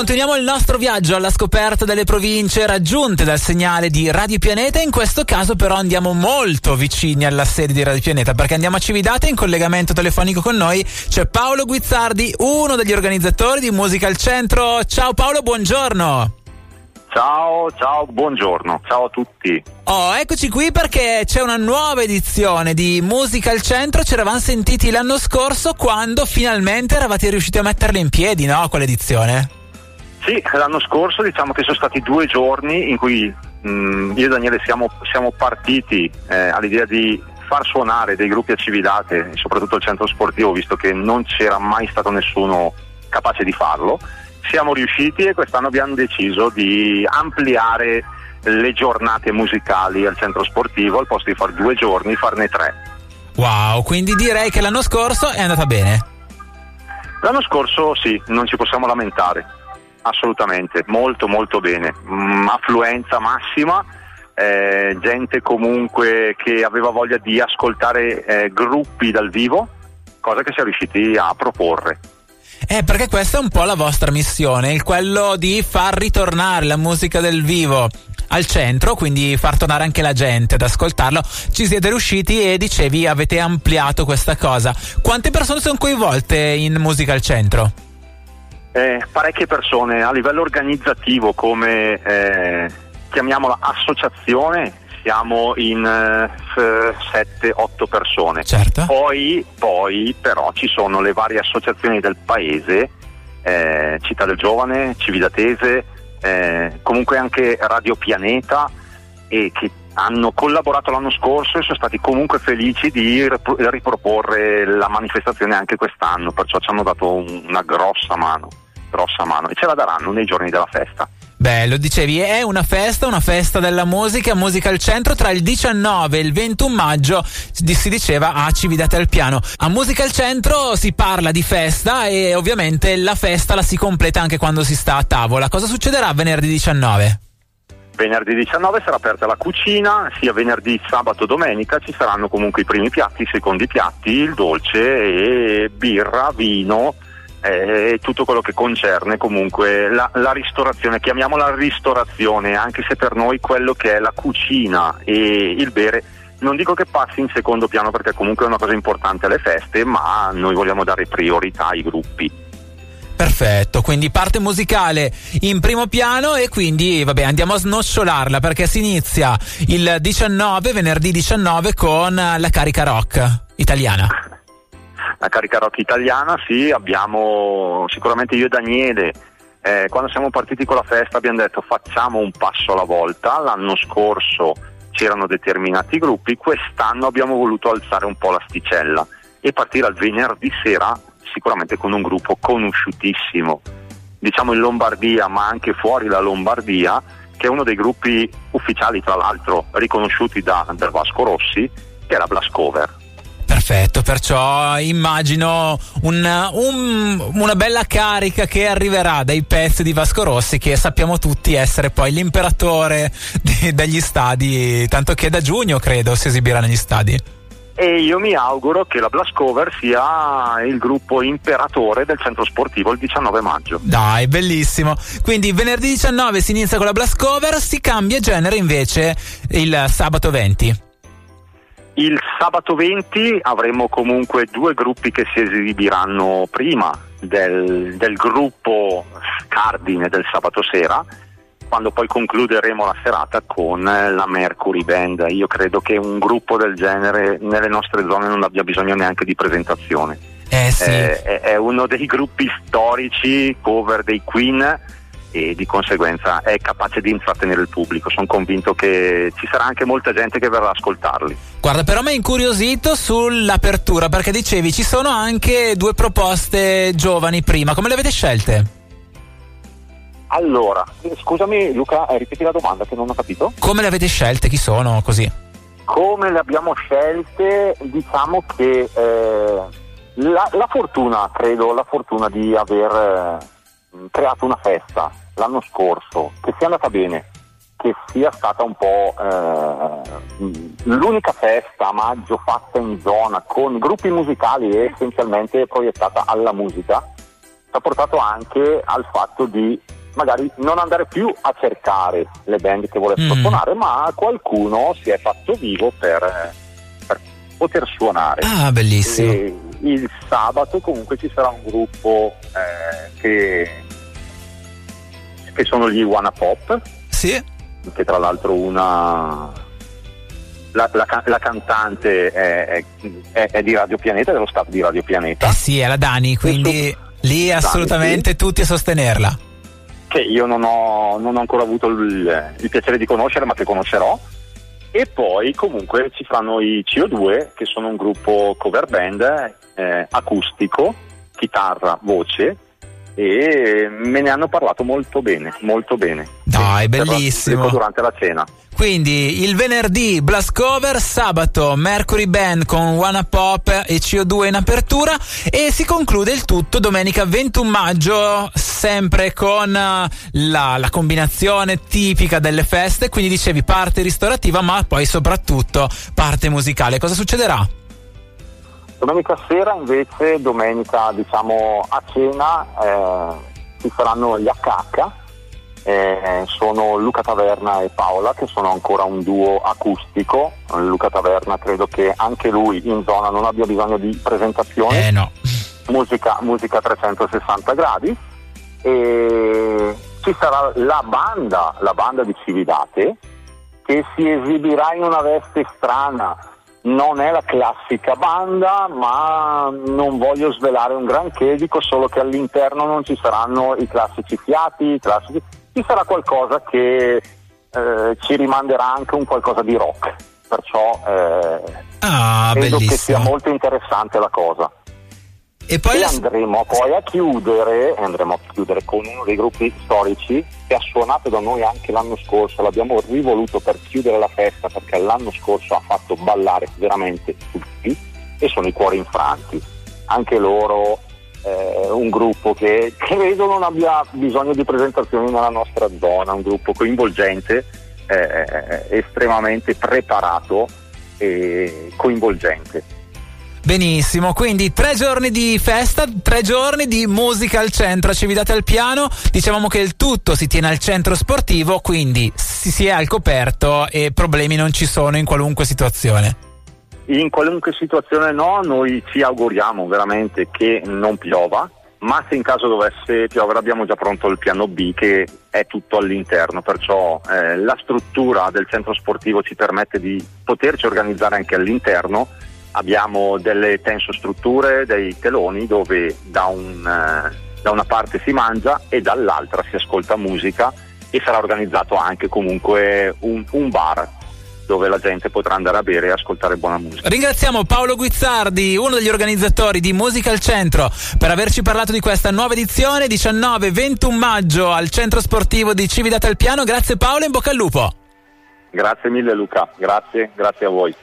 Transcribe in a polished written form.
Continuiamo il nostro viaggio alla scoperta delle province raggiunte dal segnale di Radio Pianeta. In questo caso però andiamo molto vicini alla sede di Radio Pianeta, perché andiamo a Cividate. In collegamento telefonico con noi c'è Paolo Guizzardi, uno degli organizzatori di Musica al Centro. Ciao Paolo, buongiorno. Ciao, buongiorno, ciao a tutti. Oh, eccoci qui perché c'è una nuova edizione di Musica al Centro. Ci eravamo sentiti l'anno scorso quando finalmente eravate riusciti a metterla in piedi, no? Quell'edizione? Sì, l'anno scorso diciamo che sono stati 2 giorni in cui io e Daniele siamo partiti all'idea di far suonare dei gruppi a Cividate, soprattutto al centro sportivo, visto che non c'era mai stato nessuno capace di farlo. Siamo riusciti e quest'anno abbiamo deciso di ampliare le giornate musicali al centro sportivo. Al posto di far 2 giorni, farne 3. Wow, quindi direi che l'anno scorso è andata bene. L'anno scorso sì, non ci possiamo lamentare, assolutamente, molto bene, affluenza massima, gente comunque che aveva voglia di ascoltare gruppi dal vivo, cosa che siamo riusciti a proporre. Perché questa è un po' la vostra missione, il quello di far ritornare la musica del vivo al centro, quindi far tornare anche la gente ad ascoltarlo. Ci siete riusciti e dicevi avete ampliato questa cosa. Quante persone sono coinvolte in Musica al Centro? Parecchie persone, a livello organizzativo come chiamiamola associazione siamo in 7-8 persone. Certo. Poi però ci sono le varie associazioni del paese, Città del Giovane Cividatese, comunque anche Radio Pianeta, e che hanno collaborato l'anno scorso e sono stati comunque felici di riproporre la manifestazione anche quest'anno, perciò ci hanno dato una grossa mano e ce la daranno nei giorni della festa. Beh, lo dicevi, è una festa della musica, Musica al Centro, tra il 19 e il 21 maggio si diceva a Cividate al Piano. A Musica al Centro si parla di festa e ovviamente la festa la si completa anche quando si sta a tavola. Cosa succederà venerdì 19? Venerdì 19 sarà aperta la cucina, sia venerdì, sabato, domenica. Ci saranno comunque i primi piatti, i secondi piatti, il dolce e birra, vino e tutto quello che concerne comunque la ristorazione, chiamiamola ristorazione, anche se per noi quello che è la cucina e il bere non dico che passi in secondo piano, perché comunque è una cosa importante alle feste, ma noi vogliamo dare priorità ai gruppi. Perfetto, quindi parte musicale in primo piano e quindi vabbè, andiamo a snocciolarla perché si inizia il 19, venerdì 19, con la carica rock italiana. La carica rock italiana, sì, abbiamo sicuramente io e Daniele, quando siamo partiti con la festa abbiamo detto facciamo un passo alla volta. L'anno scorso c'erano determinati gruppi, quest'anno abbiamo voluto alzare un po' l'asticella e partire al venerdì sera sicuramente con un gruppo conosciutissimo, diciamo in Lombardia ma anche fuori la Lombardia, che è uno dei gruppi ufficiali tra l'altro riconosciuti da Vasco Rossi, che è la Blasco Cover. Perfetto, perciò immagino una bella carica che arriverà dai pezzi di Vasco Rossi, che sappiamo tutti essere poi l'imperatore degli stadi, tanto che da giugno credo si esibirà negli stadi. E io mi auguro che la Blast Cover sia il gruppo imperatore del centro sportivo il 19 maggio. Dai, bellissimo. Quindi venerdì 19 si inizia con la Blast Cover, si cambia genere invece il sabato 20. Il sabato 20 avremo comunque 2 gruppi che si esibiranno prima del gruppo cardine del sabato sera, quando poi concluderemo la serata con la Mercury Band. Io credo che un gruppo del genere nelle nostre zone non abbia bisogno neanche di presentazione. Sì. È uno dei gruppi storici cover dei Queen e di conseguenza è capace di intrattenere il pubblico. Sono convinto che ci sarà anche molta gente che verrà ad ascoltarli. Guarda, però mi è incuriosito sull'apertura, perché dicevi ci sono anche 2 proposte giovani prima. Come le avete scelte? Allora, scusami Luca, ripeti la domanda che non ho capito. Come le avete scelte? Chi sono così? Come le abbiamo scelte? Diciamo che la fortuna di aver creato una festa l'anno scorso che sia andata bene, che sia stata un po' l'unica festa a maggio fatta in zona con gruppi musicali e essenzialmente proiettata alla musica, ci ha portato anche al fatto di magari non andare più a cercare le band che vuole suonare, ma qualcuno si è fatto vivo per poter suonare. Ah, bellissimo. E il sabato comunque ci sarà un gruppo che sono gli Wanna Pop, sì, che tra l'altro la cantante è di Radio Pianeta, dello staff di Radio Pianeta, sì, è la Dani, quindi lì assolutamente Dani, sì, tutti a sostenerla, che io non ho ancora avuto il piacere di conoscere, ma che conoscerò. E poi comunque ci faranno i CO2, che sono un gruppo cover band acustico, chitarra, voce, e me ne hanno parlato molto bene. Dai, bellissimo, durante la cena. Quindi il venerdì Blasco Cover, sabato Mercury Band con Wanna Pop e CO2 in apertura, e si conclude il tutto domenica 21 maggio sempre con la combinazione tipica delle feste, quindi dicevi parte ristorativa ma poi soprattutto parte musicale. Cosa succederà? Domenica sera invece, domenica diciamo a cena, ci saranno gli HH, sono Luca Taverna e Paola, che sono ancora un duo acustico. Luca Taverna credo che anche lui in zona non abbia bisogno di presentazione, no. Musica a 360 gradi, e ci sarà la banda di Cividate, che si esibirà in una veste strana. Non è la classica banda, ma non voglio svelare un granché, dico solo che all'interno non ci saranno i classici fiati, ci sarà qualcosa che ci rimanderà anche un qualcosa di rock, perciò credo che sia molto interessante la cosa. E poi andremo a chiudere con uno dei gruppi storici che ha suonato da noi anche l'anno scorso, l'abbiamo rivoluto per chiudere la festa perché l'anno scorso ha fatto ballare veramente tutti, e sono i Cuori Infranti, anche loro un gruppo che credo non abbia bisogno di presentazioni nella nostra zona, un gruppo coinvolgente, estremamente preparato e coinvolgente. Benissimo, quindi 3 giorni di festa, 3 giorni di musica al centro a Cividate al Piano. Dicevamo che il tutto si tiene al centro sportivo, quindi si è al coperto e problemi non ci sono in qualunque situazione. In qualunque situazione no, noi ci auguriamo veramente che non piova, ma se in caso dovesse piovere abbiamo già pronto il piano B, che è tutto all'interno, perciò la struttura del centro sportivo ci permette di poterci organizzare anche all'interno. Abbiamo delle tensostrutture, dei teloni dove da una parte si mangia e dall'altra si ascolta musica, e sarà organizzato anche comunque un bar dove la gente potrà andare a bere e ascoltare buona musica. Ringraziamo Paolo Guizzardi, uno degli organizzatori di Musica al Centro, per averci parlato di questa nuova edizione 19-21 maggio al Centro Sportivo di Cividate al Piano. Grazie Paolo, in bocca al lupo. Grazie mille Luca, grazie a voi.